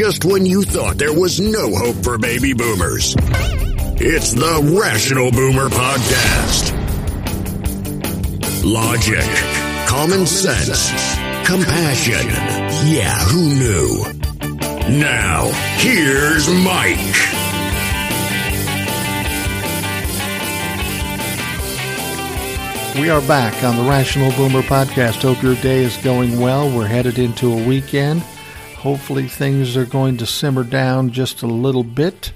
just when you thought there was no hope for baby boomers. It's the Rational Boomer Podcast. Logic, common sense, compassion. Yeah, who knew? Now, here's Mike. We are back on the Rational Boomer Podcast. Hope your day is going well. We're headed into a weekend. Hopefully things are going to simmer down just a little bit.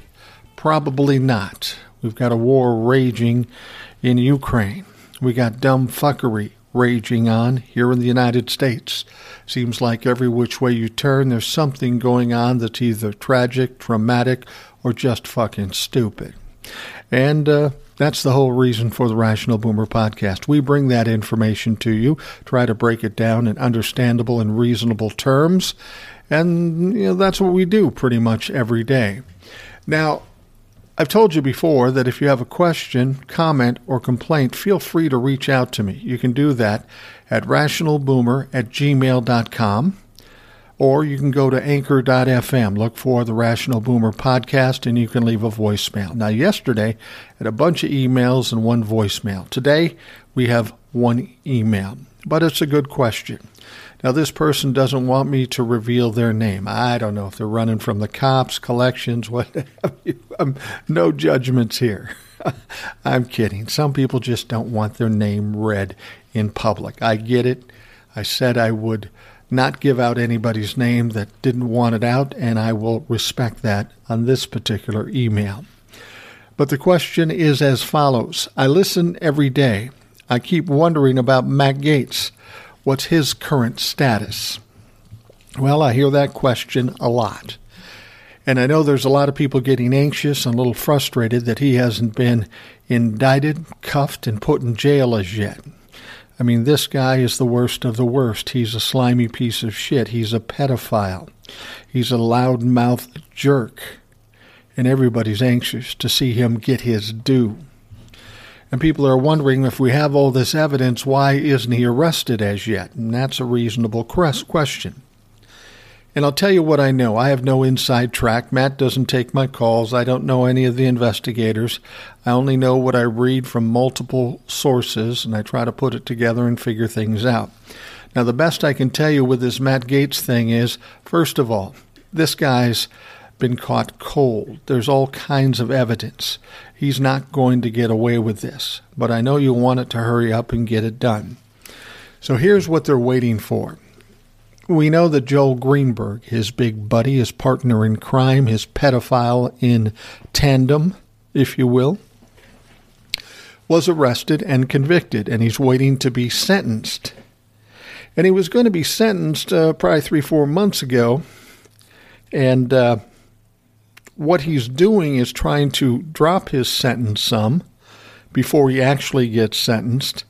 Probably not. We've got a war raging in Ukraine. We got dumb fuckery raging on here in the United States. Seems like every which way you turn, there's something going on that's either tragic, traumatic, or just fucking stupid. And, that's the whole reason for the Rational Boomer Podcast. We bring that information to you, try to break it down in understandable and reasonable terms, and you know, that's what we do pretty much every day. Now, I've told you before that if you have a question, comment, or complaint, feel free to reach out to me. You can do that at rationalboomer@gmail.com. Or you can go to anchor.fm, look for the Rational Boomer Podcast, and you can leave a voicemail. Now, yesterday, I had a bunch of emails and one voicemail. Today, we have one email, but it's a good question. Now, this person doesn't want me to reveal their name. I don't know if they're running from the cops, collections, what have you. No judgments here. I'm kidding. Some people just don't want their name read in public. I get it. I said I would not give out anybody's name that didn't want it out, and I will respect that on this particular email. But the question is as follows. I listen every day. I keep wondering about Matt Gaetz. What's his current status? Well, I hear that question a lot. And I know there's a lot of people getting anxious and a little frustrated that he hasn't been indicted, cuffed, and put in jail as yet. I mean, this guy is the worst of the worst. He's a slimy piece of shit. He's a pedophile. He's a loudmouthed jerk. And everybody's anxious to see him get his due. And people are wondering, if we have all this evidence, why isn't he arrested as yet? And that's a reasonable question. And I'll tell you what I know. I have no inside track. Matt doesn't take my calls. I don't know any of the investigators. I only know what I read from multiple sources, and I try to put it together and figure things out. Now, the best I can tell you with this Matt Gaetz thing is, first of all, this guy's been caught cold. There's all kinds of evidence. He's not going to get away with this. But I know you want it to hurry up and get it done. So here's what they're waiting for. We know that Joel Greenberg, his big buddy, his partner in crime, his pedophile in tandem, if you will, was arrested and convicted, and he's waiting to be sentenced. And he was going to be sentenced probably 3-4 months ago, and what he's doing is trying to drop his sentence some before he actually gets sentenced,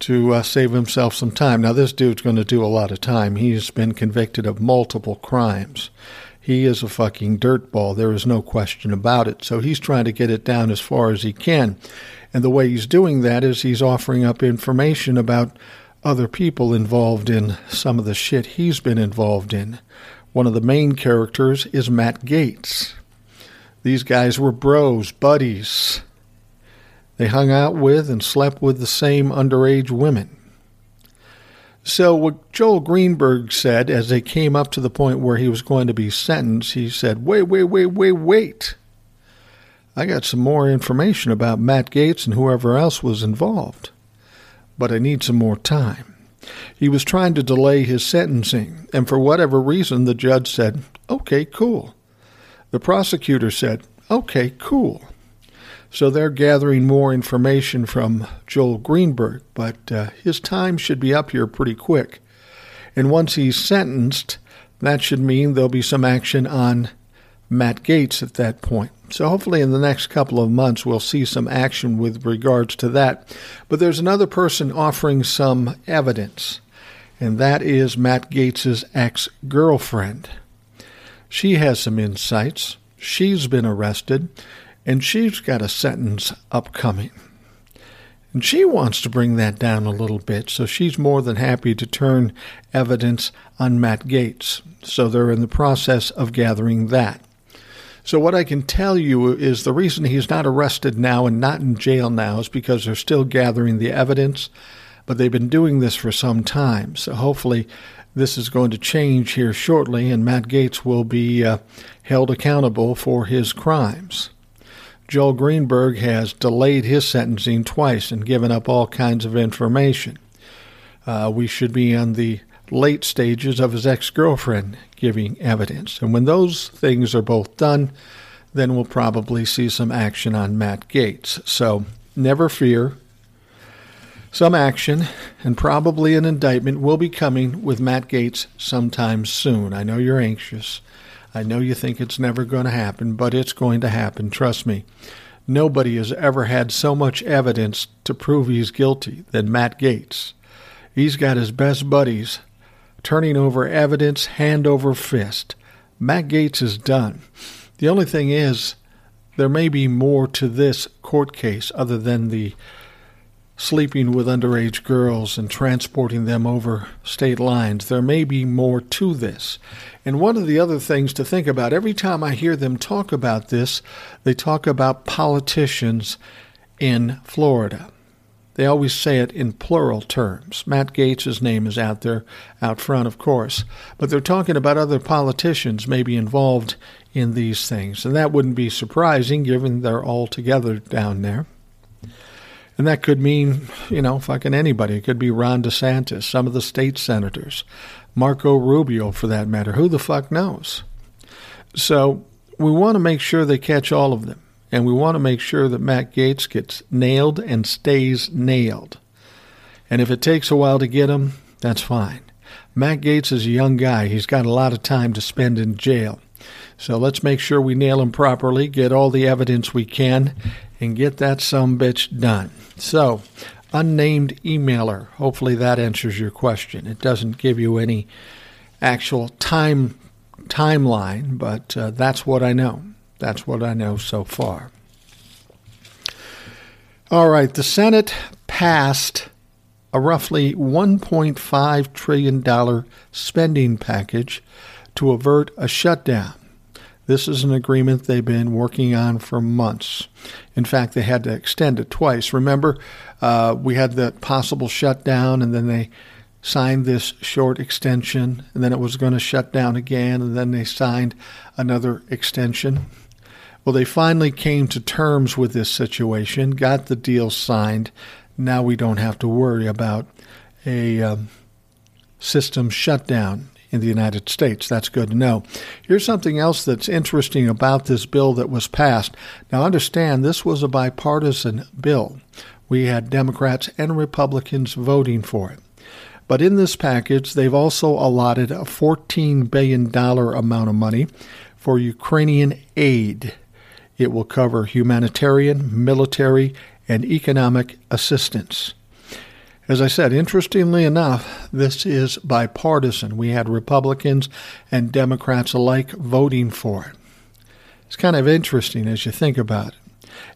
to save himself some time. Now, this dude's going to do a lot of time. He's been convicted of multiple crimes. He is a fucking dirtball. There is no question about it. So he's trying to get it down as far as he can. And the way he's doing that is he's offering up information about other people involved in some of the shit he's been involved in. One of the main characters is Matt Gaetz. These guys were bros, buddies. They hung out with and slept with the same underage women. So what Joel Greenberg said as they came up to the point where he was going to be sentenced, he said, wait. I got some more information about Matt Gaetz and whoever else was involved, but I need some more time. He was trying to delay his sentencing, and for whatever reason, the judge said, okay, cool. The prosecutor said, okay, cool. So they're gathering more information from Joel Greenberg, but his time should be up here pretty quick. And once he's sentenced, that should mean there'll be some action on Matt Gaetz at that point. So hopefully in the next couple of months, we'll see some action with regards to that. But there's another person offering some evidence, and that is Matt Gaetz's ex-girlfriend. She has some insights. She's been arrested. And she's got a sentence upcoming. And she wants to bring that down a little bit, so she's more than happy to turn evidence on Matt Gaetz. So they're in the process of gathering that. So what I can tell you is the reason he's not arrested now and not in jail now is because they're still gathering the evidence, but they've been doing this for some time. So hopefully this is going to change here shortly, and Matt Gaetz will be held accountable for his crimes. Joel Greenberg has delayed his sentencing twice and given up all kinds of information. We should be on the late stages of his ex-girlfriend giving evidence. And when those things are both done, then we'll probably see some action on Matt Gaetz. So never fear. Some action and probably an indictment will be coming with Matt Gaetz sometime soon. I know you're anxious. I know you think it's never going to happen, but it's going to happen. Trust me. Nobody has ever had so much evidence to prove he's guilty than Matt Gaetz. He's got his best buddies turning over evidence hand over fist. Matt Gaetz is done. The only thing is, there may be more to this court case other than the sleeping with underage girls and transporting them over state lines. There may be more to this. And one of the other things to think about, every time I hear them talk about this, they talk about politicians in Florida. They always say it in plural terms. Matt Gaetz's name is out there, out front, of course. But they're talking about other politicians maybe involved in these things. And that wouldn't be surprising, given they're all together down there. And that could mean, you know, fucking anybody. It could be Ron DeSantis, some of the state senators, Marco Rubio, for that matter. Who the fuck knows? So we want to make sure they catch all of them. And we want to make sure that Matt Gaetz gets nailed and stays nailed. And if it takes a while to get him, that's fine. Matt Gaetz is a young guy. He's got a lot of time to spend in jail. So let's make sure we nail him properly, get all the evidence we can, and get that sumbitch done. So, unnamed emailer. Hopefully that answers your question. It doesn't give you any actual timeline, but that's what I know. That's what I know so far. All right, the Senate passed a roughly $1.5 trillion spending package to avert a shutdown. This is an agreement they've been working on for months. In fact, they had to extend it twice. Remember, we had that possible shutdown, and then they signed this short extension, and then it was going to shut down again, and then they signed another extension. Well, they finally came to terms with this situation, got the deal signed. Now we don't have to worry about a system shutdown in the United States. That's good to know. Here's something else that's interesting about this bill that was passed. Now, understand, this was a bipartisan bill. We had Democrats and Republicans voting for it. But in this package, they've also allotted a $14 billion amount of money for Ukrainian aid. It will cover humanitarian, military, and economic assistance. As I said, interestingly enough, this is bipartisan. We had Republicans and Democrats alike voting for it. It's kind of interesting as you think about it.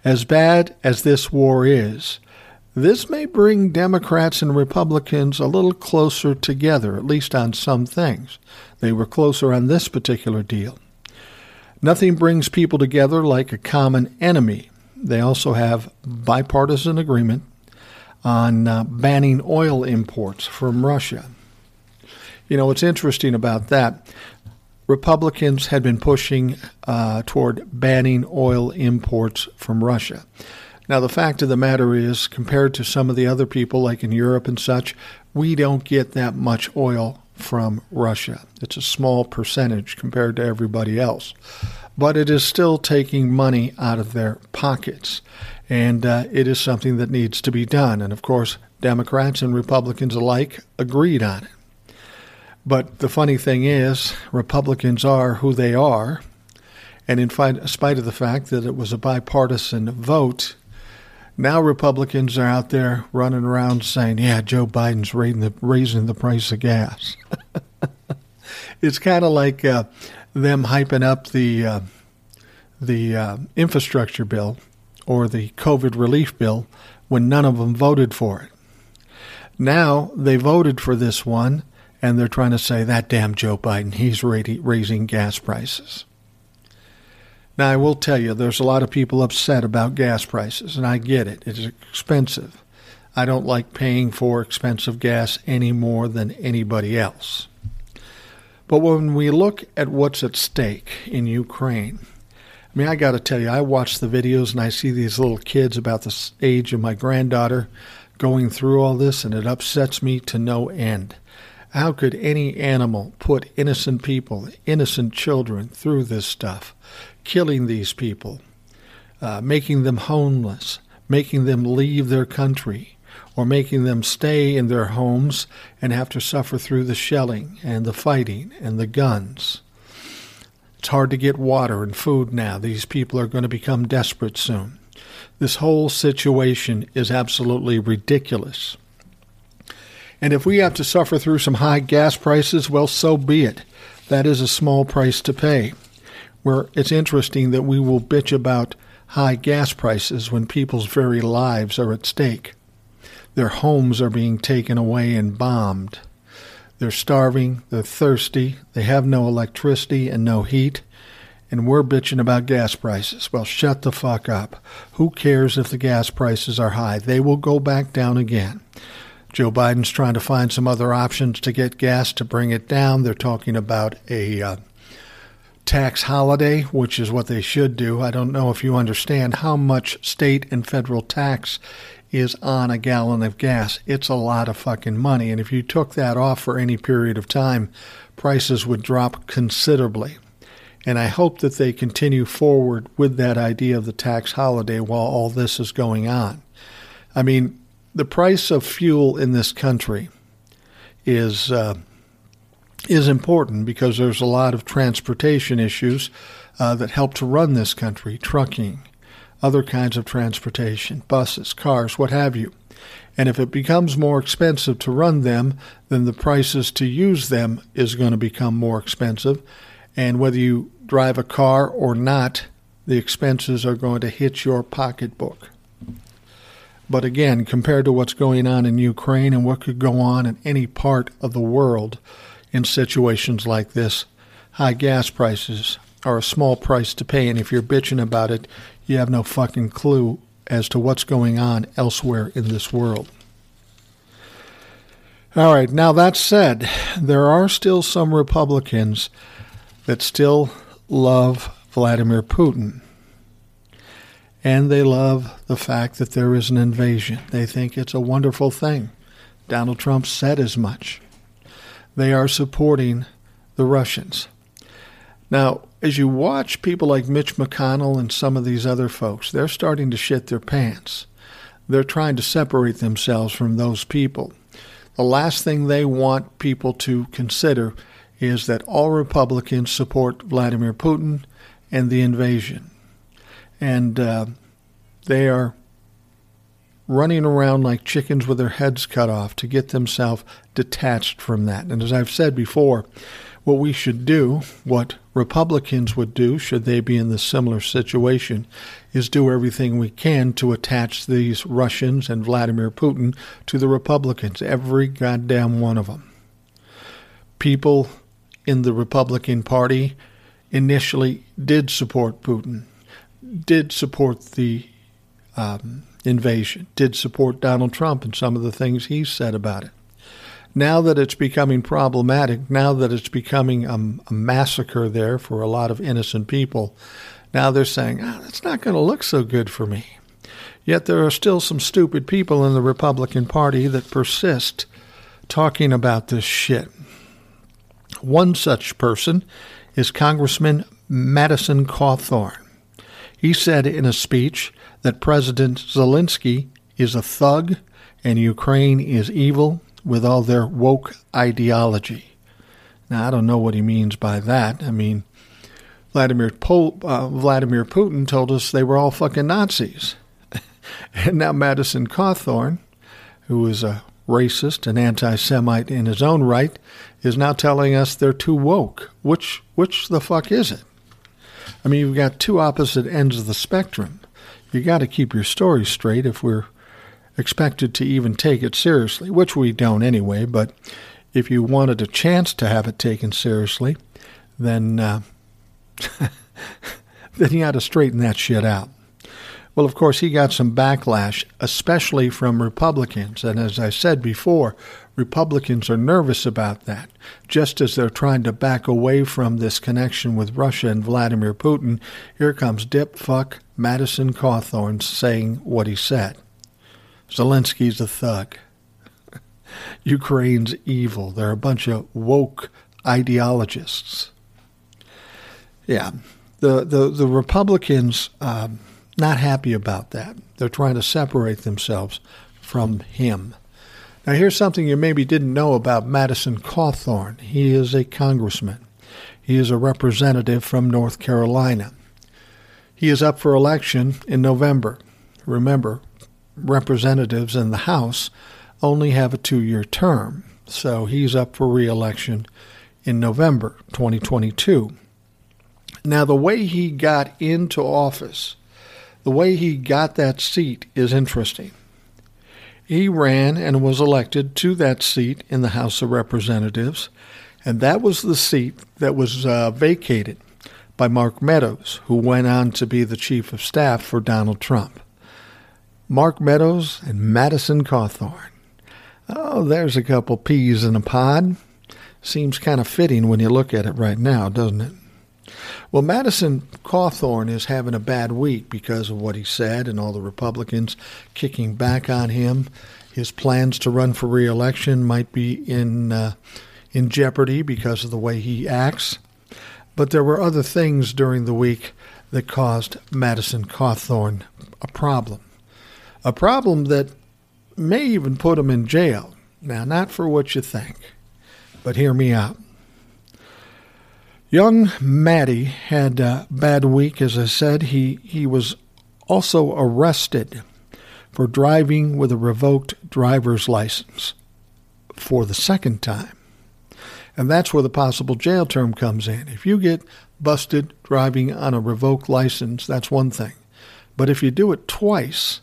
As bad as this war is, this may bring Democrats and Republicans a little closer together, at least on some things. They were closer on this particular deal. Nothing brings people together like a common enemy. They also have bipartisan agreement on banning oil imports from Russia. You know, what's interesting about that, Republicans had been pushing toward banning oil imports from Russia. Now, the fact of the matter is, compared to some of the other people, like in Europe and such, we don't get that much oil from Russia. It's a small percentage compared to everybody else. But it is still taking money out of their pockets. And it is something that needs to be done. And, of course, Democrats and Republicans alike agreed on it. But the funny thing is, Republicans are who they are. And in spite of the fact that it was a bipartisan vote, now Republicans are out there running around saying, yeah, Joe Biden's raising the price of gas. It's kind of like them hyping up the infrastructure bill, or the COVID relief bill, when none of them voted for it. Now they voted for this one, and they're trying to say, that damn Joe Biden, he's raising gas prices. Now, I will tell you, there's a lot of people upset about gas prices, and I get it. It's expensive. I don't like paying for expensive gas any more than anybody else. But when we look at what's at stake in Ukraine, I mean, I got to tell you, I watch the videos and I see these little kids about the age of my granddaughter going through all this, and it upsets me to no end. How could any animal put innocent people, innocent children, through this stuff? Killing these people, making them homeless, making them leave their country, or making them stay in their homes and have to suffer through the shelling and the fighting and the guns. It's hard to get water and food now. These people are going to become desperate soon. This whole situation is absolutely ridiculous. And if we have to suffer through some high gas prices, well, so be it. That is a small price to pay. Where it's interesting that we will bitch about high gas prices when people's very lives are at stake. Their homes are being taken away and bombed. They're starving, they're thirsty, they have no electricity and no heat, and we're bitching about gas prices. Well, shut the fuck up. Who cares if the gas prices are high? They will go back down again. Joe Biden's trying to find some other options to get gas to bring it down. They're talking about a tax holiday, which is what they should do. I don't know if you understand how much state and federal tax is on a gallon of gas. It's a lot of fucking money. And if you took that off for any period of time, prices would drop considerably. And I hope that they continue forward with that idea of the tax holiday while all this is going on. I mean, the price of fuel in this country is important because there's a lot of transportation issues that help to run this country, trucking, other kinds of transportation, buses, cars, what have you. And if it becomes more expensive to run them, then the prices to use them is going to become more expensive. And whether you drive a car or not, the expenses are going to hit your pocketbook. But again, compared to what's going on in Ukraine and what could go on in any part of the world in situations like this, high gas prices are a small price to pay. And if you're bitching about it, you have no fucking clue as to what's going on elsewhere in this world. All right, now that said, there are still some Republicans that still love Vladimir Putin. And they love the fact that there is an invasion. They think it's a wonderful thing. Donald Trump said as much. They are supporting the Russians. Now, as you watch people like Mitch McConnell and some of these other folks, they're starting to shit their pants. They're trying to separate themselves from those people. The last thing they want people to consider is that all Republicans support Vladimir Putin and the invasion. And they are running around like chickens with their heads cut off to get themselves detached from that. And as I've said before, what we should do, what Republicans would do, should they be in this similar situation, is do everything we can to attach these Russians and Vladimir Putin to the Republicans, every goddamn one of them. People in the Republican Party initially did support Putin, did support the invasion, did support Donald Trump and some of the things he said about it. Now that it's becoming problematic, now that it's becoming a massacre there for a lot of innocent people, now they're saying, that's not going to look so good for me. Yet there are still some stupid people in the Republican Party that persist talking about this shit. One such person is Congressman Madison Cawthorn. He said in a speech that President Zelensky is a thug and Ukraine is evil with all their woke ideology. Now, I don't know what he means by that. I mean, Vladimir Putin told us they were all fucking Nazis. And now Madison Cawthorn, who is a racist and anti-Semite in his own right, is now telling us they're too woke. Which the fuck is it? I mean, you've got two opposite ends of the spectrum. You got to keep your story straight if we're expected to even take it seriously, which we don't anyway, but if you wanted a chance to have it taken seriously, then then you had to straighten that shit out. Well, of course, he got some backlash, especially from Republicans. And as I said before, Republicans are nervous about that, just as they're trying to back away from this connection with Russia and Vladimir Putin. Here comes dipfuck Madison Cawthorn saying what he said. Zelensky's a thug. Ukraine's evil. They're a bunch of woke ideologists. Yeah, the Republicans not happy about that. They're trying to separate themselves from him. Now, here's something you maybe didn't know about Madison Cawthorn. He is a congressman. He is a representative from North Carolina. He is up for election in November. Remember, representatives in the House only have a 2-year term, so he's up for re-election in November 2022. Now, the way he got into office, the way he got that seat is interesting. He ran and was elected to that seat in the House of Representatives, and that was the seat that was vacated by Mark Meadows, who went on to be the chief of staff for Donald Trump. Mark Meadows and Madison Cawthorn. Oh, there's a couple peas in a pod. Seems kind of fitting when you look at it right now, doesn't it? Well, Madison Cawthorn is having a bad week because of what he said and all the Republicans kicking back on him. His plans to run for re-election might be in jeopardy because of the way he acts. But there were other things during the week that caused Madison Cawthorn a problem that may even put him in jail. Now, not for what you think, but hear me out. Young Matty had a bad week, as I said. He was also arrested for driving with a revoked driver's license for the second time. And that's where the possible jail term comes in. If you get busted driving on a revoked license, that's one thing. But if you do it twice,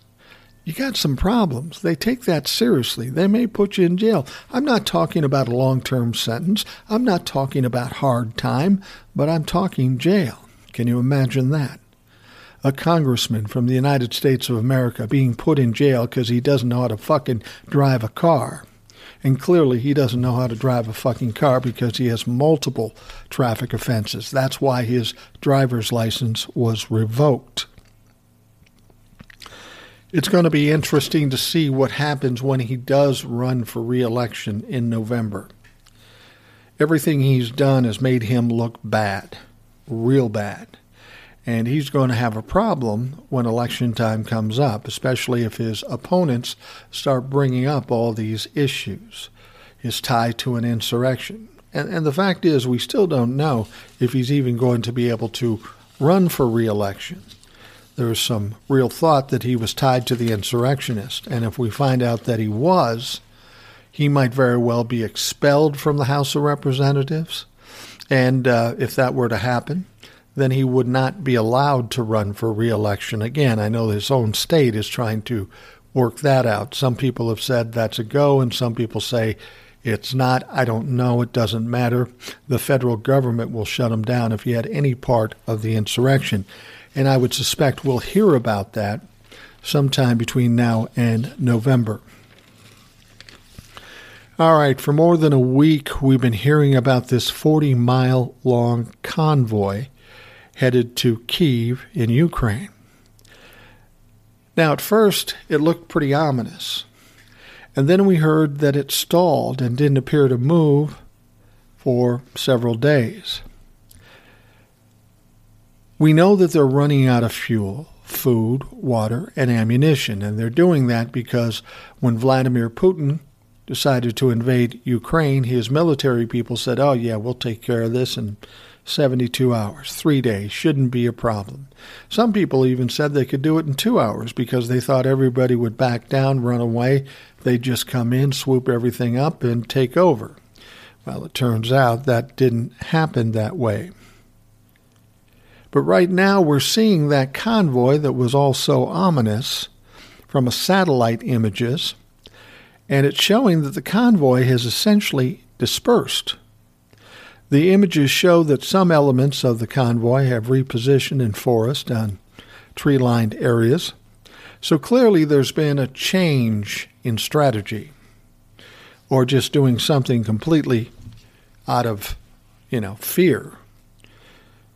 you got some problems. They take that seriously. They may put you in jail. I'm not talking about a long-term sentence. I'm not talking about hard time, but I'm talking jail. Can you imagine that? A congressman from the United States of America being put in jail because he doesn't know how to fucking drive a car. And clearly he doesn't know how to drive a fucking car because he has multiple traffic offenses. That's why his driver's license was revoked. It's going to be interesting to see what happens when he does run for re-election in November. Everything he's done has made him look bad, real bad. And he's going to have a problem when election time comes up, especially if his opponents start bringing up all these issues, his tie to an insurrection. And the fact is, we still don't know if he's even going to be able to run for re-election. There's some real thought that he was tied to the insurrectionist. And if we find out that he was, he might very well be expelled from the House of Representatives. And if that were to happen, then he would not be allowed to run for re-election again. I know his own state is trying to work that out. Some people have said that's a go, and some people say it's not. I don't know. It doesn't matter. The federal government will shut him down if he had any part of the insurrection. And I would suspect we'll hear about that sometime between now and November. All right, for more than a week, we've been hearing about this 40-mile-long convoy headed to Kyiv in Ukraine. Now, at first, it looked pretty ominous. And then we heard that it stalled and didn't appear to move for several days. We know that they're running out of fuel, food, water, and ammunition, and they're doing that because when Vladimir Putin decided to invade Ukraine, his military people said, oh, yeah, we'll take care of this in 72 hours, 3 days, shouldn't be a problem. Some people even said they could do it in 2 hours because they thought everybody would back down, run away. They'd just come in, swoop everything up, and take over. Well, it turns out that didn't happen that way. But right now we're seeing that convoy that was all so ominous from a satellite images, and it's showing that the convoy has essentially dispersed. The images show that some elements of the convoy have repositioned in forest and tree-lined areas, so clearly there's been a change in strategy, or just doing something completely out of, fear.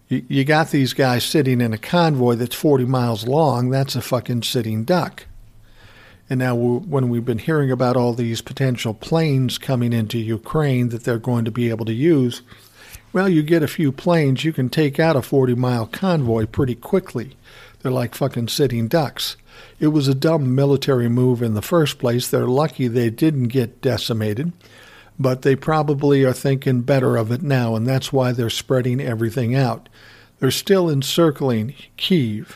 You got these guys sitting in a convoy that's 40 miles long. That's a fucking sitting duck. And now when we've been hearing about all these potential planes coming into Ukraine that they're going to be able to use, well, you get a few planes, you can take out a 40-mile convoy pretty quickly. They're like fucking sitting ducks. It was a dumb military move in the first place. They're lucky they didn't get decimated, but they probably are thinking better of it now, and that's why they're spreading everything out. They're still encircling Kyiv.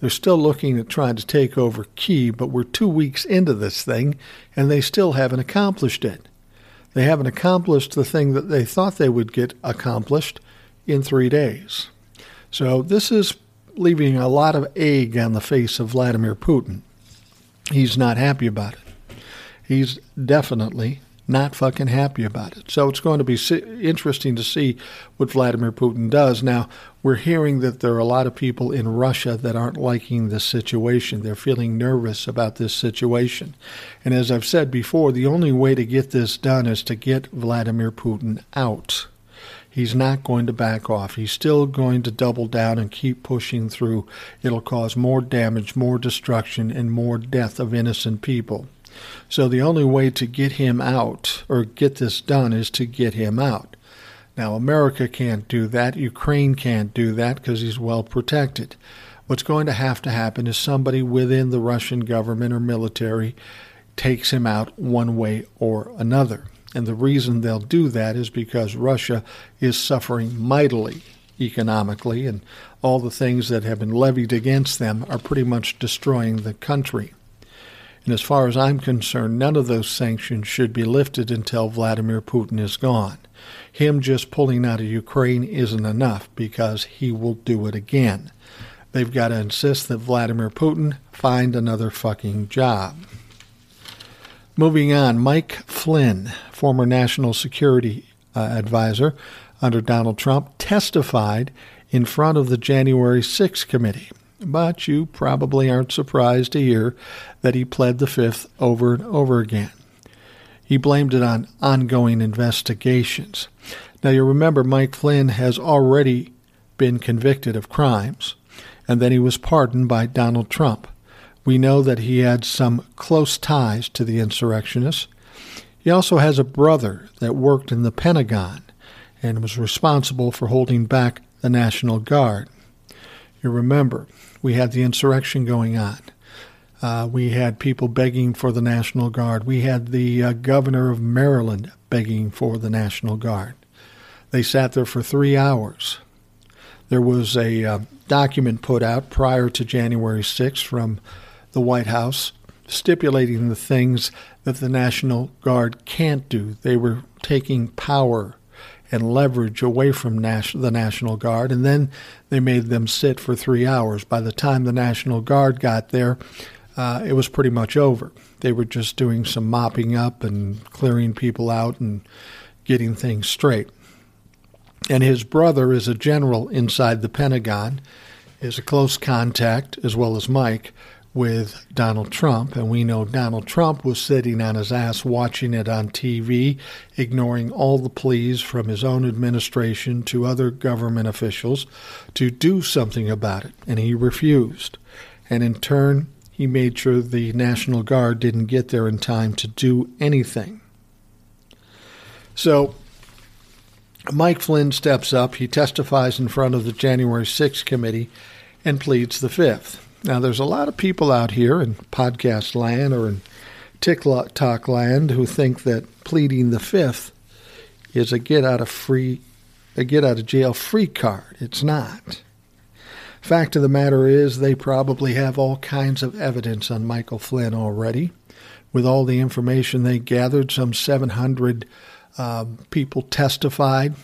They're still looking at trying to take over Kyiv, but we're 2 weeks into this thing, and they still haven't accomplished it. They haven't accomplished the thing that they thought they would get accomplished in 3 days. So this is leaving a lot of egg on the face of Vladimir Putin. He's not happy about it. He's definitely not fucking happy about it. So it's going to be interesting to see what Vladimir Putin does. Now, we're hearing that there are a lot of people in Russia that aren't liking this situation. They're feeling nervous about this situation. And as I've said before, the only way to get this done is to get Vladimir Putin out. He's not going to back off. He's still going to double down and keep pushing through. It'll cause more damage, more destruction, and more death of innocent people. So the only way to get him out or get this done is to get him out. Now, America can't do that. Ukraine can't do that because he's well protected. What's going to have to happen is somebody within the Russian government or military takes him out one way or another. And the reason they'll do that is because Russia is suffering mightily economically, and all the things that have been levied against them are pretty much destroying the country. And as far as I'm concerned, none of those sanctions should be lifted until Vladimir Putin is gone. Him just pulling out of Ukraine isn't enough because he will do it again. They've got to insist that Vladimir Putin find another fucking job. Moving on, Mike Flynn, former national security advisor under Donald Trump, testified in front of the January 6th committee. But you probably aren't surprised to hear that he pled the fifth over and over again. He blamed it on ongoing investigations. Now, you remember Mike Flynn has already been convicted of crimes, and then he was pardoned by Donald Trump. We know that he had some close ties to the insurrectionists. He also has a brother that worked in the Pentagon and was responsible for holding back the National Guard. You remember, we had the insurrection going on. We had people begging for the National Guard. We had the governor of Maryland begging for the National Guard. They sat there for 3 hours. There was a document put out prior to January 6th from the White House stipulating the things that the National Guard can't do. They were taking power and leverage away from the National Guard, and then they made them sit for 3 hours. By the time the National Guard got there, it was pretty much over. They were just doing some mopping up and clearing people out and getting things straight. And his brother is a general inside the Pentagon, is a close contact, as well as Mike, with Donald Trump, and we know Donald Trump was sitting on his ass watching it on TV, ignoring all the pleas from his own administration to other government officials to do something about it, and he refused. And in turn, he made sure the National Guard didn't get there in time to do anything. So Mike Flynn steps up, he testifies in front of the January 6th committee and pleads the fifth. Now, there's a lot of people out here in podcast land or in TikTok land who think that pleading the fifth is a get-out-of-jail-free card. It's not. Fact of the matter is they probably have all kinds of evidence on Michael Flynn already. With all the information they gathered, some 700 people testified.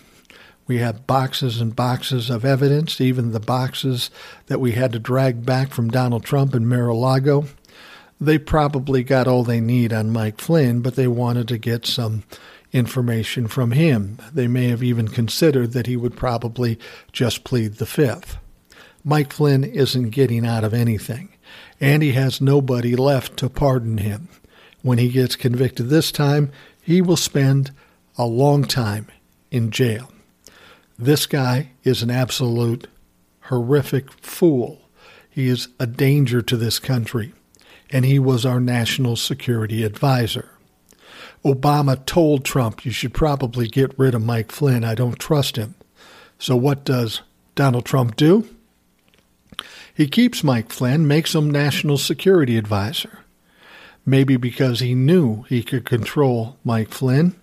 We have boxes and boxes of evidence, even the boxes that we had to drag back from Donald Trump in Mar-a-Lago. they probably got all they need on Mike Flynn, but they wanted to get some information from him. They may have even considered that he would probably just plead the fifth. Mike Flynn isn't getting out of anything, and he has nobody left to pardon him. When he gets convicted this time, he will spend a long time in jail. This guy is an absolute horrific fool. He is a danger to this country, and he was our national security advisor. Obama told Trump, you should probably get rid of Mike Flynn. I don't trust him. So what does Donald Trump do? He keeps Mike Flynn, makes him national security advisor. Maybe because he knew he could control Mike Flynn,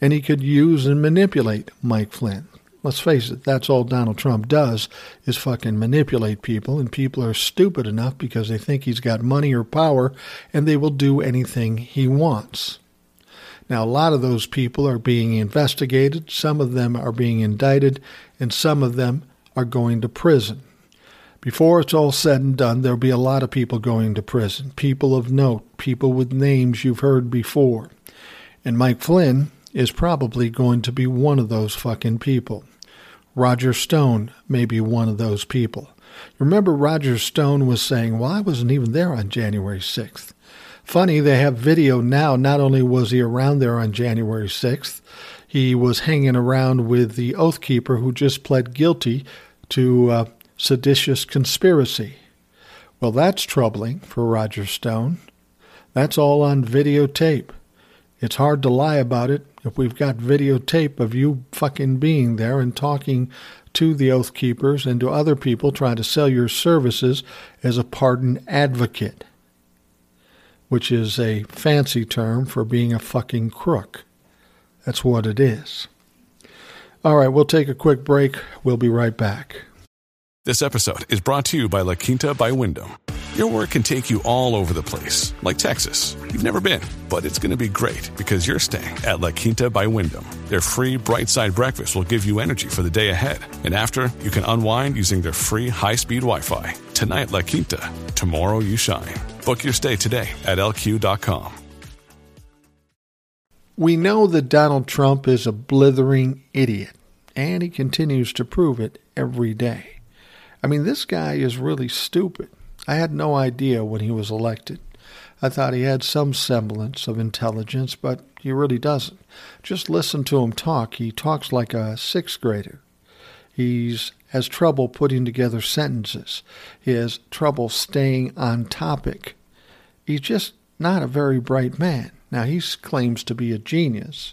and he could use and manipulate Mike Flynn. Let's face it, that's all Donald Trump does is fucking manipulate people, and people are stupid enough because they think he's got money or power, and they will do anything he wants. Now, a lot of those people are being investigated, some of them are being indicted, and some of them are going to prison. Before it's all said and done, there'll be a lot of people going to prison, people of note, people with names you've heard before. And Mike Flynn is probably going to be one of those fucking people. Roger Stone may be one of those people. Remember, Roger Stone was saying, well, I wasn't even there on January 6th. Funny, they have video now. Not only was he around there on January 6th, he was hanging around with the Oath Keeper who just pled guilty to seditious conspiracy. Well, that's troubling for Roger Stone. That's all on videotape. It's hard to lie about it if we've got videotape of you fucking being there and talking to the Oath Keepers and to other people trying to sell your services as a pardon advocate, which is a fancy term for being a fucking crook. That's what it is. All right, we'll take a quick break. We'll be right back. This episode is brought to you by La Quinta by Wyndham. Your work can take you all over the place, like Texas. You've never been, but it's going to be great because you're staying at La Quinta by Wyndham. Their free Bright Side breakfast will give you energy for the day ahead. And after, you can unwind using their free high-speed Wi-Fi. Tonight, La Quinta. Tomorrow, you shine. Book your stay today at LQ.com. We know that Donald Trump is a blithering idiot, and he continues to prove it every day. I mean, this guy is really stupid. I had no idea when he was elected. I thought he had some semblance of intelligence, but he really doesn't. Just listen to him talk. He talks like a sixth grader. He has trouble putting together sentences. He has trouble staying on topic. He's just not a very bright man. Now, he claims to be a genius.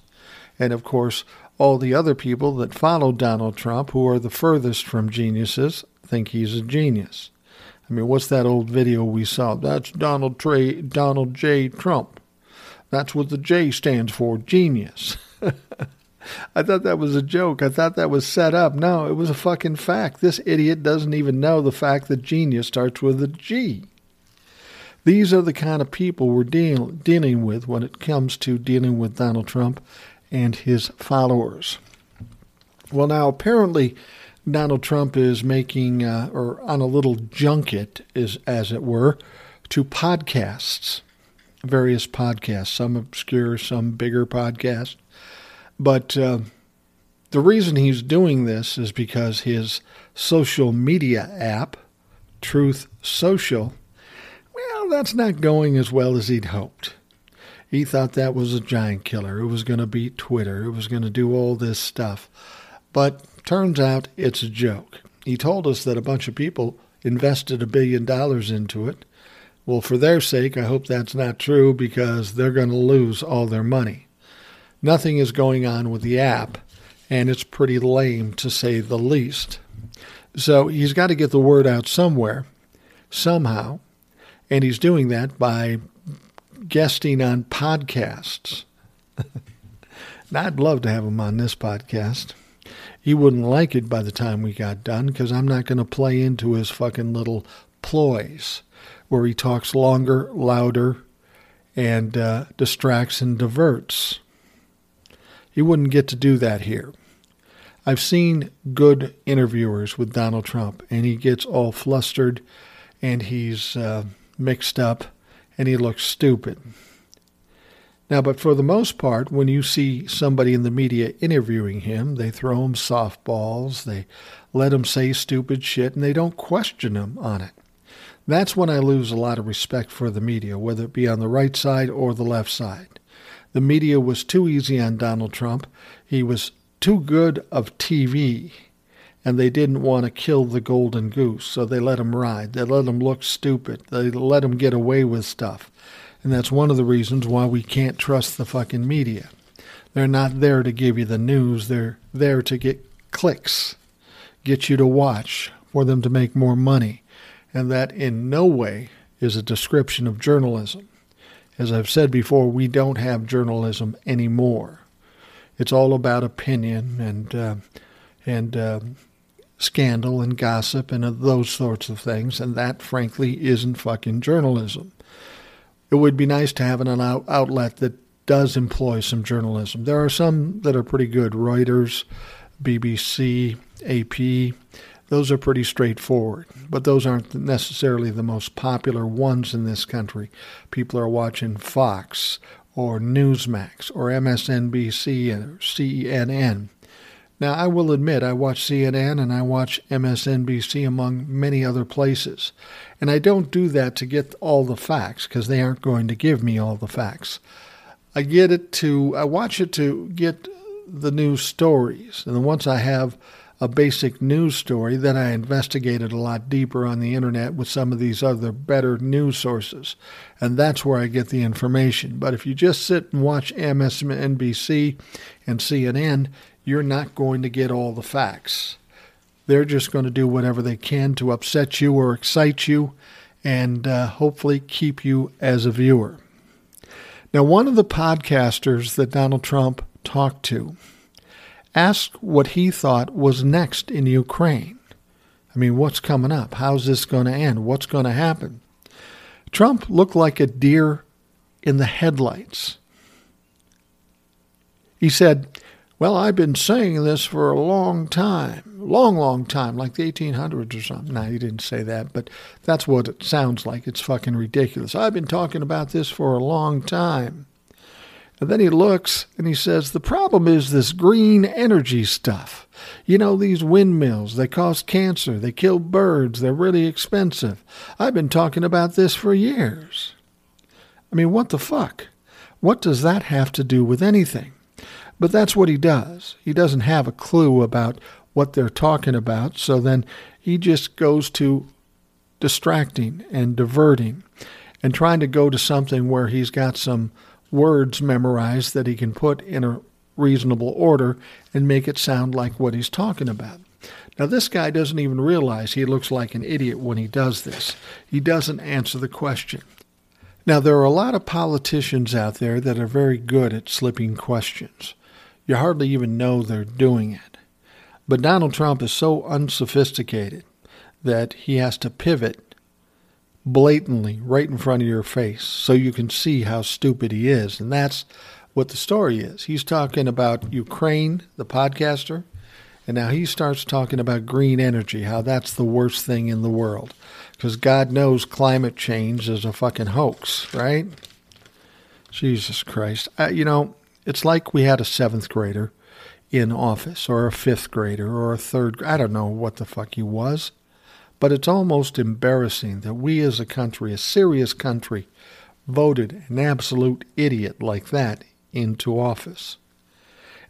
And, of course, all the other people that follow Donald Trump, who are the furthest from geniuses, think he's a genius. I mean, what's that old video we saw? That's Donald J. Trump. That's what the J stands for, genius. I thought that was a joke. I thought that was set up. No, it was a fucking fact. This idiot doesn't even know the fact that genius starts with a G. These are the kind of people we're dealing with when it comes to dealing with Donald Trump and his followers. Well, now, apparently Donald Trump is making, or on a little junket, is as it were, to podcasts, various podcasts, some obscure, some bigger podcasts. But the reason he's doing this is because his social media app, Truth Social, well, that's not going as well as he'd hoped. He thought that was a giant killer. It was going to beat Twitter. It was going to do all this stuff. But turns out it's a joke. He told us that a bunch of people invested $1 billion into it. Well, for their sake, I hope that's not true because they're going to lose all their money. Nothing is going on with the app, and it's pretty lame to say the least. So he's got to get the word out somewhere, somehow, and he's doing that by guesting on podcasts. Now, I'd love to have him on this podcast. He wouldn't like it by the time we got done because I'm not going to play into his fucking little ploys where he talks longer, louder, and distracts and diverts. He wouldn't get to do that here. I've seen good interviewers with Donald Trump, and he gets all flustered and he's mixed up and he looks stupid. Now, but for the most part, when you see somebody in the media interviewing him, they throw him softballs, they let him say stupid shit, and they don't question him on it. That's when I lose a lot of respect for the media, whether it be on the right side or the left side. The media was too easy on Donald Trump. He was too good of TV, and they didn't want to kill the golden goose, so they let him ride. They let him look stupid. They let him get away with stuff. And that's one of the reasons why we can't trust the fucking media. They're not there to give you the news. They're there to get clicks, get you to watch, for them to make more money. And that in no way is a description of journalism. As I've said before, we don't have journalism anymore. It's all about opinion and scandal and gossip and those sorts of things. And that, frankly, isn't fucking journalism. It would be nice to have an outlet that does employ some journalism. There are some that are pretty good. Reuters, BBC, AP. Those are pretty straightforward, but those aren't necessarily the most popular ones in this country. People are watching Fox or Newsmax or MSNBC or CNN. Now, I will admit, I watch CNN and I watch MSNBC among many other places. And I don't do that to get all the facts, because they aren't going to give me all the facts. I watch it to get the news stories. And then once I have a basic news story, then I investigated a lot deeper on the internet with some of these other better news sources. And that's where I get the information. But if you just sit and watch MSNBC and CNN, you're not going to get all the facts. They're just going to do whatever they can to upset you or excite you and hopefully keep you as a viewer. Now, one of the podcasters that Donald Trump talked to asked what he thought was next in Ukraine. I mean, what's coming up? How's this going to end? What's going to happen? Trump looked like a deer in the headlights. He said, well, I've been saying this for a long time, long time, like the 1800s or something. Now, he didn't say that, but that's what it sounds like. It's fucking ridiculous. I've been talking about this for a long time. And then he looks and he says, the problem is this green energy stuff. You know, these windmills, they cause cancer. They kill birds. They're really expensive. I've been talking about this for years. I mean, what the fuck? What does that have to do with anything? But that's what he does. He doesn't have a clue about what they're talking about. So then he just goes to distracting and diverting and trying to go to something where he's got some words memorized that he can put in a reasonable order and make it sound like what he's talking about. Now, this guy doesn't even realize he looks like an idiot when he does this. He doesn't answer the question. Now, there are a lot of politicians out there that are very good at slipping questions. You hardly even know they're doing it. But Donald Trump is so unsophisticated that he has to pivot blatantly right in front of your face so you can see how stupid he is. And that's what the story is. He's talking about Ukraine, the podcaster, and now he starts talking about green energy, how that's the worst thing in the world. Because God knows climate change is a fucking hoax, right? Jesus Christ. It's like we had a 7th grader in office, or a 5th grader, or a 3rd. I don't know what the fuck he was. But it's almost embarrassing that we as a country, a serious country, voted an absolute idiot like that into office.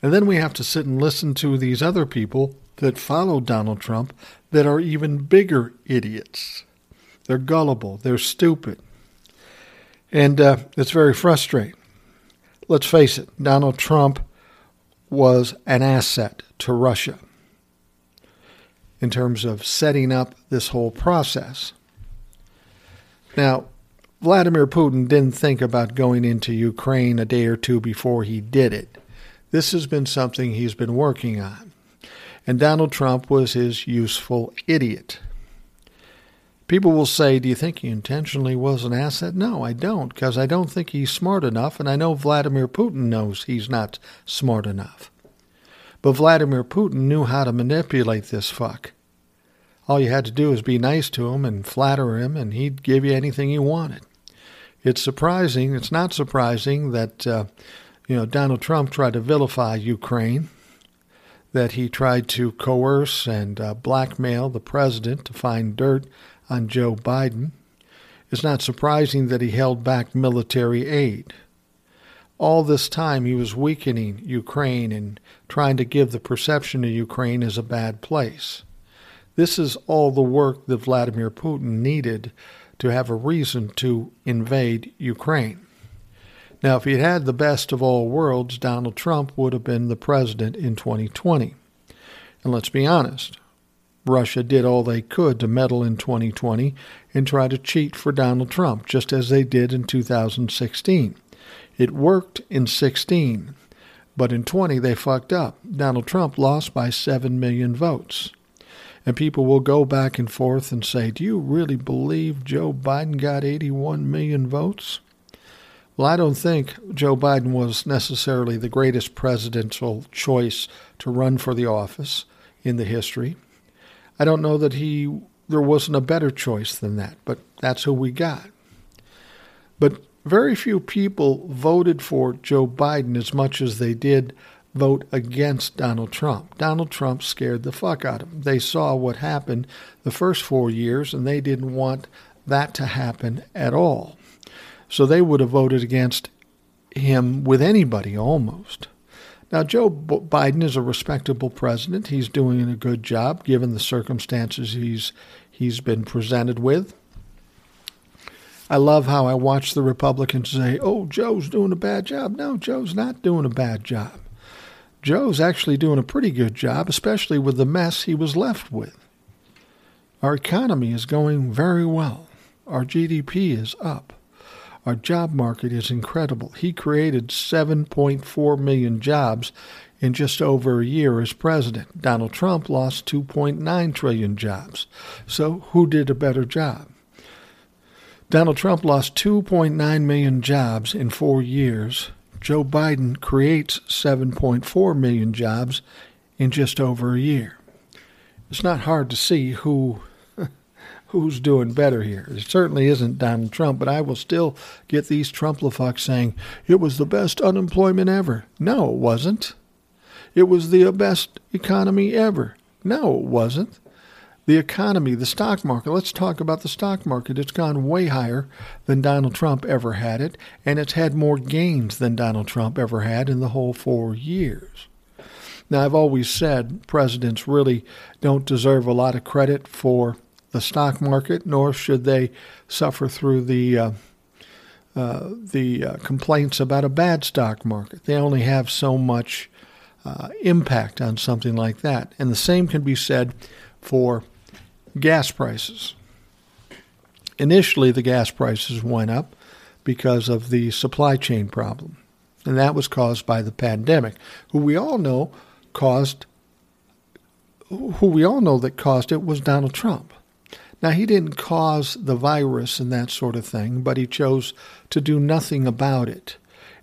And then we have to sit and listen to these other people that follow Donald Trump that are even bigger idiots. They're gullible. They're stupid. And it's very frustrating. Let's face it, Donald Trump was an asset to Russia in terms of setting up this whole process. Now, Vladimir Putin didn't think about going into Ukraine a day or two before he did it. This has been something he's been working on. And Donald Trump was his useful idiot. People will say, do you think he intentionally was an asset? No, I don't, because I don't think he's smart enough, and I know Vladimir Putin knows he's not smart enough. But Vladimir Putin knew how to manipulate this fuck. All you had to do was be nice to him and flatter him, and he'd give you anything you wanted. It's surprising, it's not surprising that, Donald Trump tried to vilify Ukraine, that he tried to coerce and blackmail the president to find dirt on Joe Biden. It's not surprising that he held back military aid. All this time he was weakening Ukraine and trying to give the perception of Ukraine as a bad place. This is all the work that Vladimir Putin needed to have a reason to invade Ukraine. Now, if he had the best of all worlds, Donald Trump would have been the president in 2020. And let's be honest, Russia did all they could to meddle in 2020 and try to cheat for Donald Trump, just as they did in 2016. It worked in 16, but in 20 they fucked up. Donald Trump lost by 7 million votes. And people will go back and forth and say, do you really believe Joe Biden got 81 million votes? Well, I don't think Joe Biden was necessarily the greatest presidential choice to run for the office in the history. I don't know that there wasn't a better choice than that, but that's who we got. But very few people voted for Joe Biden as much as they did vote against Donald Trump. Donald Trump scared the fuck out of them. They saw what happened the first 4 years, and they didn't want that to happen at all. So they would have voted against him with anybody almost. Now, Joe Biden is a respectable president. He's doing a good job given the circumstances he's been presented with. I love how I watch the Republicans say, oh, Joe's doing a bad job. No, Joe's not doing a bad job. Joe's actually doing a pretty good job, especially with the mess he was left with. Our economy is going very well. Our GDP is up. Our job market is incredible. He created 7.4 million jobs in just over a year as president. Donald Trump lost 2.9 trillion jobs. So who did a better job? Donald Trump lost 2.9 million jobs in 4 years. Joe Biden creates 7.4 million jobs in just over a year. It's not hard to see who's doing better here. It certainly isn't Donald Trump, but I will still get these Trumplefucks saying, it was the best unemployment ever. No, it wasn't. It was the best economy ever. No, it wasn't. The economy, the stock market, let's talk about the stock market. It's gone way higher than Donald Trump ever had it, and it's had more gains than Donald Trump ever had in the whole 4 years. Now, I've always said presidents really don't deserve a lot of credit for the stock market, nor should they suffer through the complaints about a bad stock market. They only have so much impact on something like that. And the same can be said for gas prices. Initially, the gas prices went up because of the supply chain problem, and that was caused by the pandemic, who we all know that caused it was Donald Trump. Now, he didn't cause the virus and that sort of thing, but he chose to do nothing about it.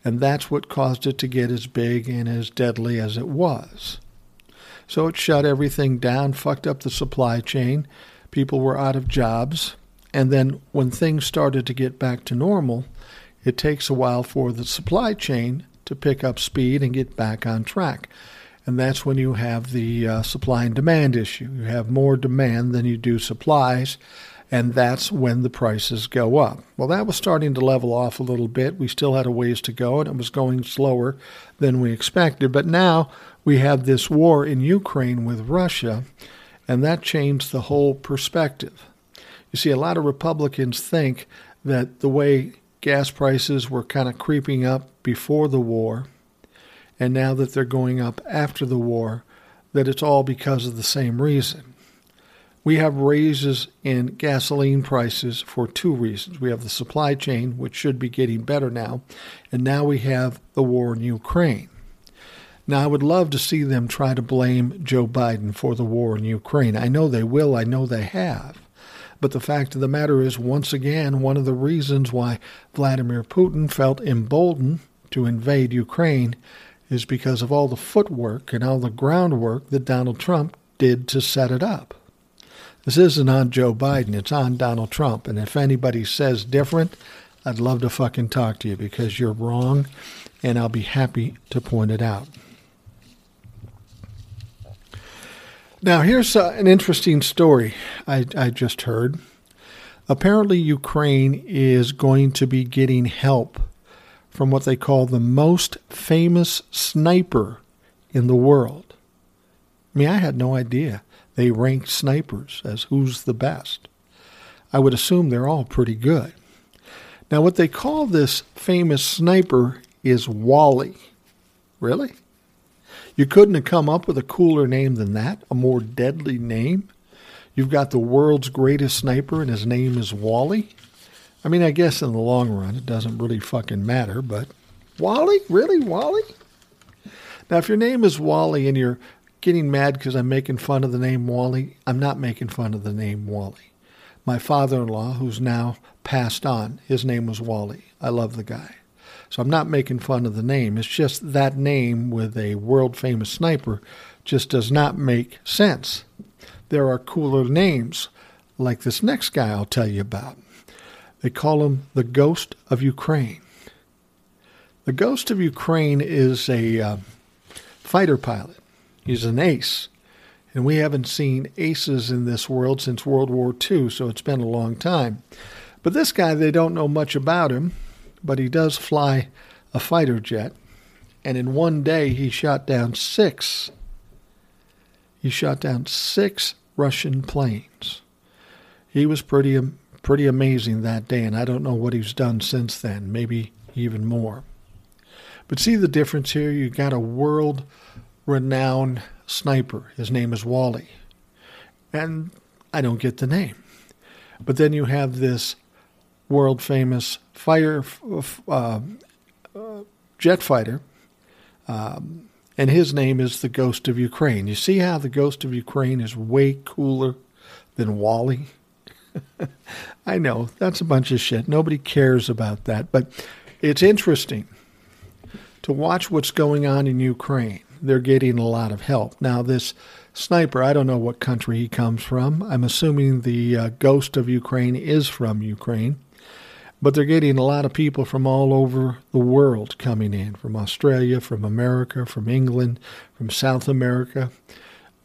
And that's what caused it to get as big and as deadly as it was. So it shut everything down, fucked up the supply chain. People were out of jobs. And then when things started to get back to normal, it takes a while for the supply chain to pick up speed and get back on track. And that's when you have the supply and demand issue. You have more demand than you do supplies, and that's when the prices go up. Well, that was starting to level off a little bit. We still had a ways to go, and it was going slower than we expected. But now we have this war in Ukraine with Russia, and that changed the whole perspective. You see, a lot of Republicans think that the way gas prices were kind of creeping up before the war, and now that they're going up after the war, that it's all because of the same reason. We have raises in gasoline prices for two reasons. We have the supply chain, which should be getting better now, and now we have the war in Ukraine. Now, I would love to see them try to blame Joe Biden for the war in Ukraine. I know they will. I know they have. But the fact of the matter is, once again, one of the reasons why Vladimir Putin felt emboldened to invade Ukraine is because of all the footwork and all the groundwork that Donald Trump did to set it up. This isn't on Joe Biden, it's on Donald Trump. And if anybody says different, I'd love to fucking talk to you because you're wrong, and I'll be happy to point it out. Now, here's an interesting story I just heard. Apparently, Ukraine is going to be getting help from what they call the most famous sniper in the world. I mean, I had no idea they ranked snipers as who's the best. I would assume they're all pretty good. Now, what they call this famous sniper is Wally. Really? You couldn't have come up with a cooler name than that, a more deadly name. You've got the world's greatest sniper, and his name is Wally. I mean, I guess in the long run, it doesn't really fucking matter, but Wally? Really, Wally? Now, if your name is Wally and you're getting mad because I'm making fun of the name Wally, I'm not making fun of the name Wally. My father-in-law, who's now passed on, his name was Wally. I love the guy. So I'm not making fun of the name. It's just that name with a world-famous sniper just does not make sense. There are cooler names, like this next guy I'll tell you about. They call him the Ghost of Ukraine. The Ghost of Ukraine is a fighter pilot. He's an ace. And we haven't seen aces in this world since World War II, so it's been a long time. But this guy, they don't know much about him. But he does fly a fighter jet, and in one day he shot down six. He shot down six Russian planes. He was pretty amazing that day, and I don't know what he's done since then, maybe even more. But see the difference here? You got a world-renowned sniper. His name is Wally, and I don't get the name. But then you have this world-famous jet fighter, and his name is the Ghost of Ukraine. You see how the Ghost of Ukraine is way cooler than Wally? I know, that's a bunch of shit. Nobody cares about that, but it's interesting to watch what's going on in Ukraine. They're getting a lot of help. Now, this sniper, I don't know what country he comes from. I'm assuming the Ghost of Ukraine is from Ukraine. But they're getting a lot of people from all over the world coming in, from Australia, from America, from England, from South America.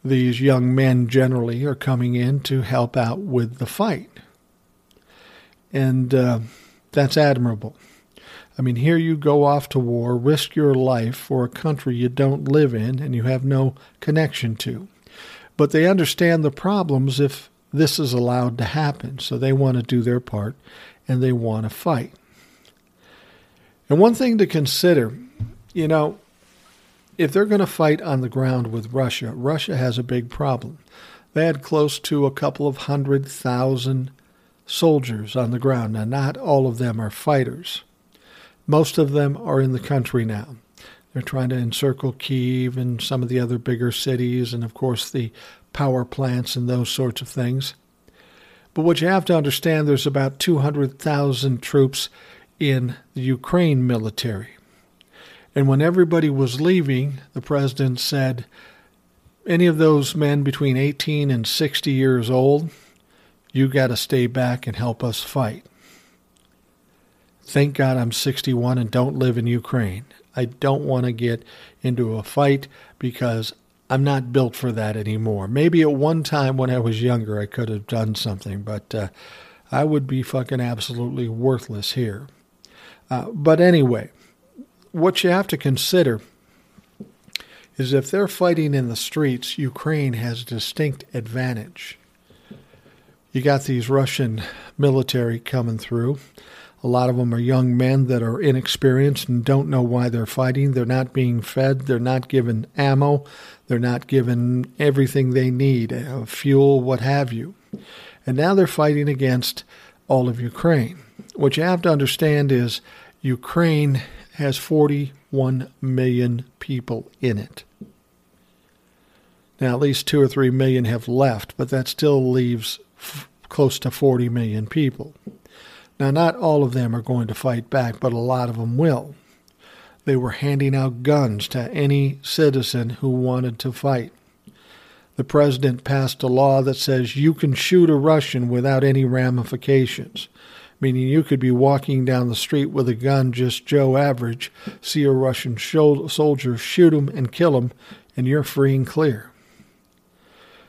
These young men generally are coming in to help out with the fight. And that's admirable. I mean, here you go off to war, risk your life for a country you don't live in and you have no connection to. But they understand the problems if this is allowed to happen, so they want to do their part. And they want to fight. And one thing to consider, you know, if they're going to fight on the ground with Russia, Russia has a big problem. They had close to 200,000 soldiers on the ground. Now, not all of them are fighters. Most of them are in the country now. They're trying to encircle Kyiv and some of the other bigger cities and, of course, the power plants and those sorts of things. But what you have to understand, there's about 200,000 troops in the Ukraine military. And when everybody was leaving, the president said, any of those men between 18 and 60 years old, you got to stay back and help us fight. Thank God I'm 61 and don't live in Ukraine. I don't want to get into a fight because I'm not built for that anymore. Maybe at one time when I was younger, I could have done something, but I would be fucking absolutely worthless here. But anyway, what you have to consider is if they're fighting in the streets, Ukraine has a distinct advantage. You got these Russian military coming through. A lot of them are young men that are inexperienced and don't know why they're fighting. They're not being fed. They're not given ammo. They're not given everything they need, fuel, what have you. And now they're fighting against all of Ukraine. What you have to understand is Ukraine has 41 million people in it. Now, at least 2 or 3 million have left, but that still leaves close to 40 million people. Now, not all of them are going to fight back, but a lot of them will. They were handing out guns to any citizen who wanted to fight. The president passed a law that says you can shoot a Russian without any ramifications. meaning you could be walking down the street with a gun, just Joe average, see a Russian soldier, shoot him and kill him, and you're free and clear.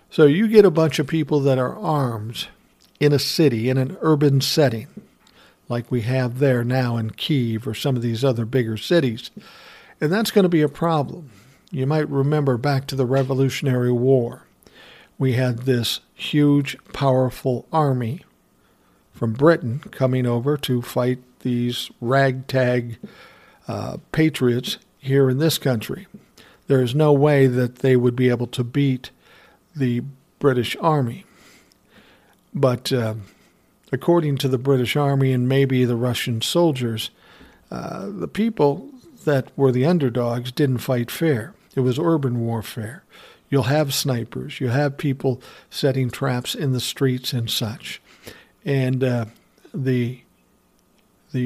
So you get a bunch of people that are armed in a city, in an urban setting, like we have there now in Kyiv or some of these other bigger cities, and that's going to be a problem. You might remember back to the Revolutionary War. We had this huge, powerful army from Britain coming over to fight these ragtag patriots here in this country. There is no way that they would be able to beat the British army. But according to the British army and maybe the Russian soldiers, the people that were the underdogs didn't fight fair. It was urban warfare. You'll have snipers. You'll have people setting traps in the streets and such. And the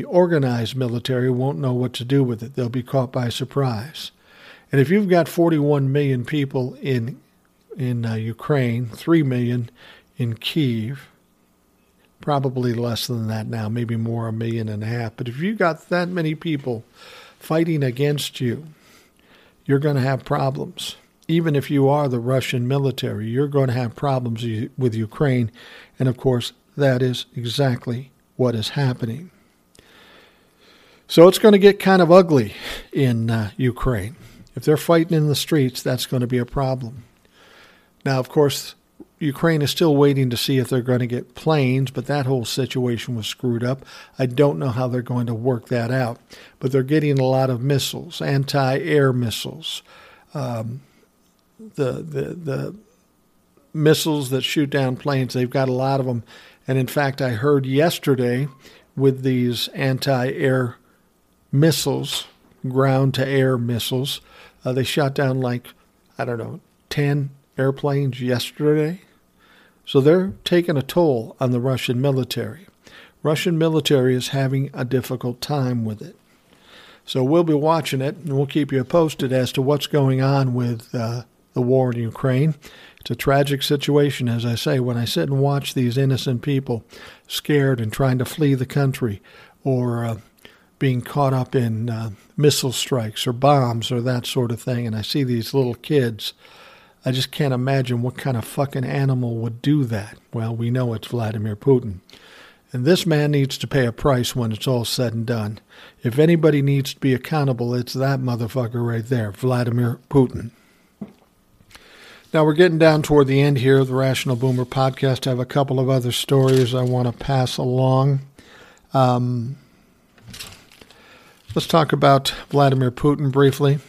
organized military won't know what to do with it. They'll be caught by surprise. And if you've got 41 million people in Ukraine, 3 million in Kyiv, probably less than that now, maybe more, 1.5 million. But if you got that many people fighting against you, you're going to have problems. Even if you are the Russian military, you're going to have problems with Ukraine. And of course, that is exactly what is happening. So it's going to get kind of ugly in Ukraine. If they're fighting in the streets, that's going to be a problem. Now, of course, Ukraine is still waiting to see if they're going to get planes, but that whole situation was screwed up. I don't know how they're going to work that out, but they're getting a lot of missiles, anti-air missiles, the missiles that shoot down planes. They've got a lot of them, and in fact, I heard yesterday with these anti-air missiles, ground-to-air missiles, they shot down 10 airplanes yesterday. So they're taking a toll on the Russian military. Russian military is having a difficult time with it. So we'll be watching it, and we'll keep you posted as to what's going on with the war in Ukraine. It's a tragic situation, as I say, when I sit and watch these innocent people scared and trying to flee the country, or being caught up in missile strikes or bombs or that sort of thing, and I see these little kids. I just can't imagine what kind of fucking animal would do that. Well, we know it's Vladimir Putin. And this man needs to pay a price when it's all said and done. If anybody needs to be accountable, it's that motherfucker right there, Vladimir Putin. Now, we're getting down toward the end here of the Rational Boomer podcast. I have a couple of other stories I want to pass along. Let's talk about Vladimir Putin briefly.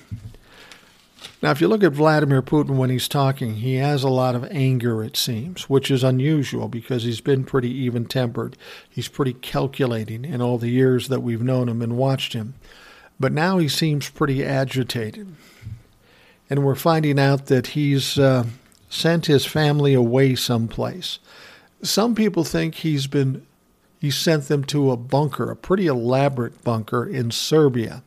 Now, if you look at Vladimir Putin when he's talking, he has a lot of anger, it seems, which is unusual because he's been pretty even-tempered. He's pretty calculating in all the years that we've known him and watched him. But now he seems pretty agitated. And we're finding out that he's sent his family away someplace. Some people think he sent them to a bunker, a pretty elaborate bunker in Serbia.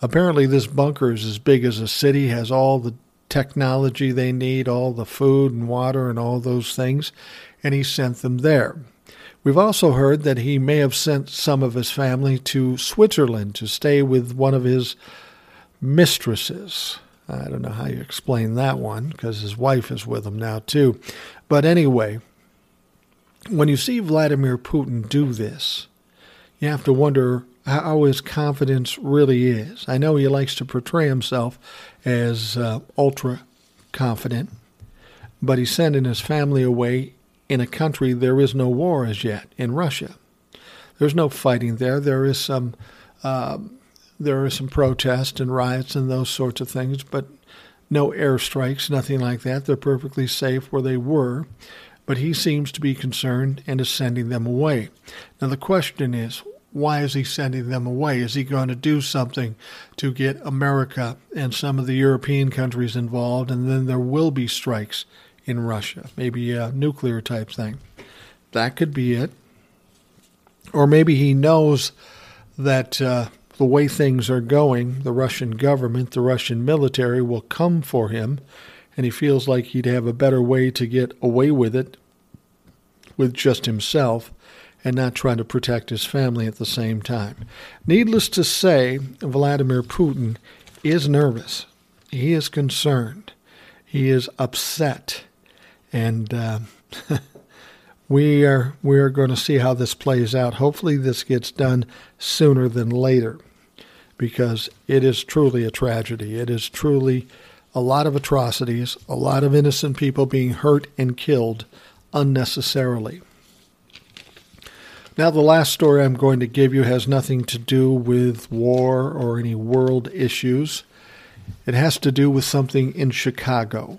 Apparently, this bunker is as big as a city, has all the technology they need, all the food and water and all those things, and he sent them there. We've also heard that he may have sent some of his family to Switzerland to stay with one of his mistresses. I don't know how you explain that one, because his wife is with him now, too. But anyway, when you see Vladimir Putin do this, you have to wonder how his confidence really is. I know he likes to portray himself as ultra-confident, but he's sending his family away in a country there is no war as yet, in Russia. There's no fighting there. There is some protests and riots and those sorts of things, but no airstrikes, nothing like that. They're perfectly safe where they were. But he seems to be concerned and is sending them away. Now, the question is, why is he sending them away? Is he going to do something to get America and some of the European countries involved, and then there will be strikes in Russia, maybe a nuclear-type thing? That could be it. Or maybe he knows that the way things are going, the Russian government, the Russian military will come for him, and he feels like he'd have a better way to get away with it with just himself and not try to protect his family at the same time. Needless to say, Vladimir Putin is nervous. He is concerned. He is upset. And we are going to see how this plays out. Hopefully this gets done sooner than later, because it is truly a tragedy. It is truly a lot of atrocities, a lot of innocent people being hurt and killed unnecessarily. Now, the last story I'm going to give you has nothing to do with war or any world issues. It has to do with something in Chicago.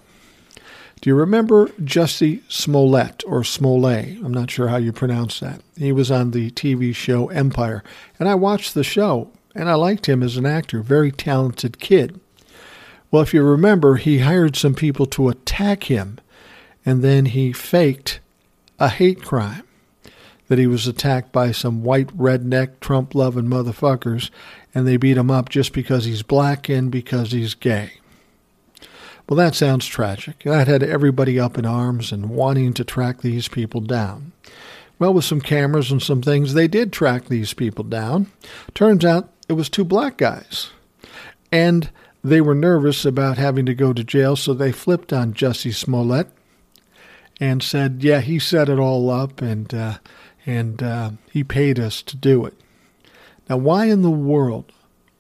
Do you remember Jussie Smollett or Smollett? I'm not sure how you pronounce that. He was on the TV show Empire, and I watched the show, and I liked him as an actor, very talented kid. Well, if you remember, he hired some people to attack him, and then he faked a hate crime, that he was attacked by some white redneck Trump-loving motherfuckers, and they beat him up just because he's black and because he's gay. Well, that sounds tragic. That had everybody up in arms and wanting to track these people down. Well, with some cameras and some things, they did track these people down. Turns out it was two black guys, and they were nervous about having to go to jail, so they flipped on Jussie Smollett and said, yeah, he set it all up, and he paid us to do it. Now, why in the world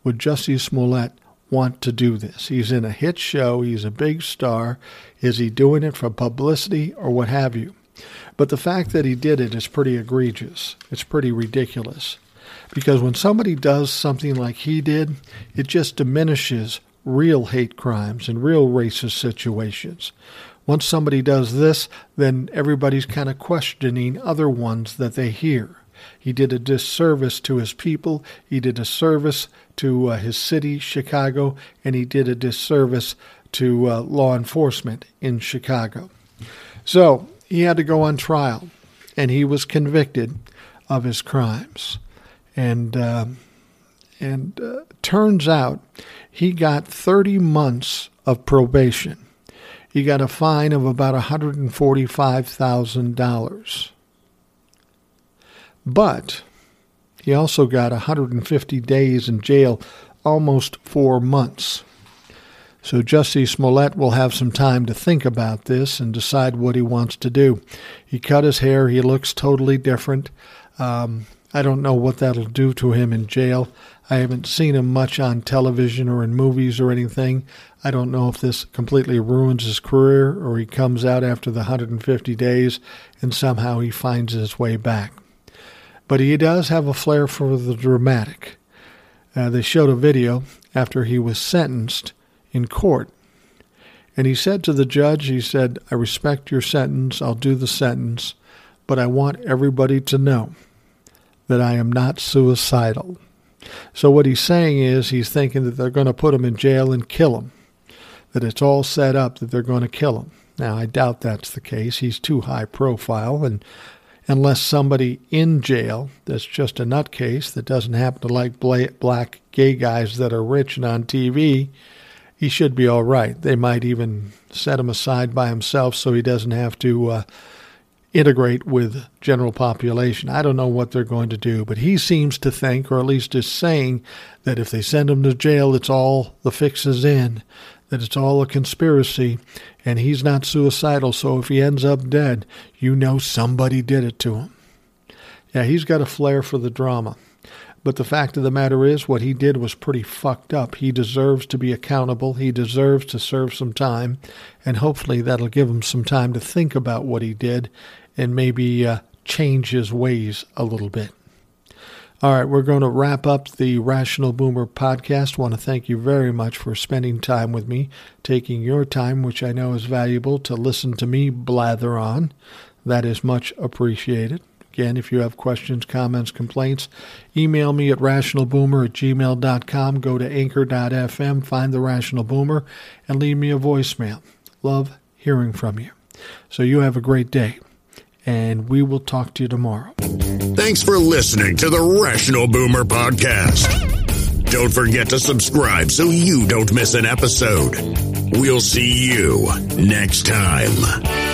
would Jussie Smollett want to do this? He's in a hit show. He's a big star. Is he doing it for publicity or what have you? But the fact that he did it is pretty egregious. It's pretty ridiculous. Because when somebody does something like he did, it just diminishes real hate crimes and real racist situations. Once somebody does this, then everybody's kind of questioning other ones that they hear. He did a disservice to his people, he did a service to his city, Chicago, and he did a disservice to law enforcement in Chicago. So he had to go on trial, and he was convicted of his crimes. And turns out he got 30 months of probation. He got a fine of about $145,000. But he also got 150 days in jail, almost 4 months. So Jussie Smollett will have some time to think about this and decide what he wants to do. He cut his hair. He looks totally different. I don't know what that'll do to him in jail. I haven't seen him much on television or in movies or anything. I don't know if this completely ruins his career or he comes out after the 150 days and somehow he finds his way back. But he does have a flair for the dramatic. They showed a video after he was sentenced in court. And he said to the judge, he said, I respect your sentence, I'll do the sentence, but I want everybody to know that I am not suicidal. So what he's saying is he's thinking that they're going to put him in jail and kill him, that it's all set up that they're going to kill him. Now, I doubt that's the case. He's too high profile, and unless somebody in jail that's just a nutcase that doesn't happen to like black gay guys that are rich and on TV, he should be all right. They might even set him aside by himself so he doesn't have to integrate with general population. I don't know what they're going to do, but he seems to think, or at least is saying, that if they send him to jail, it's all the fix is in, that it's all a conspiracy, and he's not suicidal, so if he ends up dead, you know somebody did it to him. Yeah, he's got a flair for the drama. But the fact of the matter is, what he did was pretty fucked up. He deserves to be accountable. He deserves to serve some time. And hopefully that'll give him some time to think about what he did and maybe change his ways a little bit. All right, we're going to wrap up the Rational Boomer podcast. I want to thank you very much for spending time with me, taking your time, which I know is valuable, to listen to me blather on. That is much appreciated. Again, if you have questions, comments, complaints, email me at rationalboomer@gmail.com. Go to anchor.fm, find the Rational Boomer, and leave me a voicemail. Love hearing from you. So you have a great day, and we will talk to you tomorrow. Thanks for listening to the Rational Boomer podcast. Don't forget to subscribe so you don't miss an episode. We'll see you next time.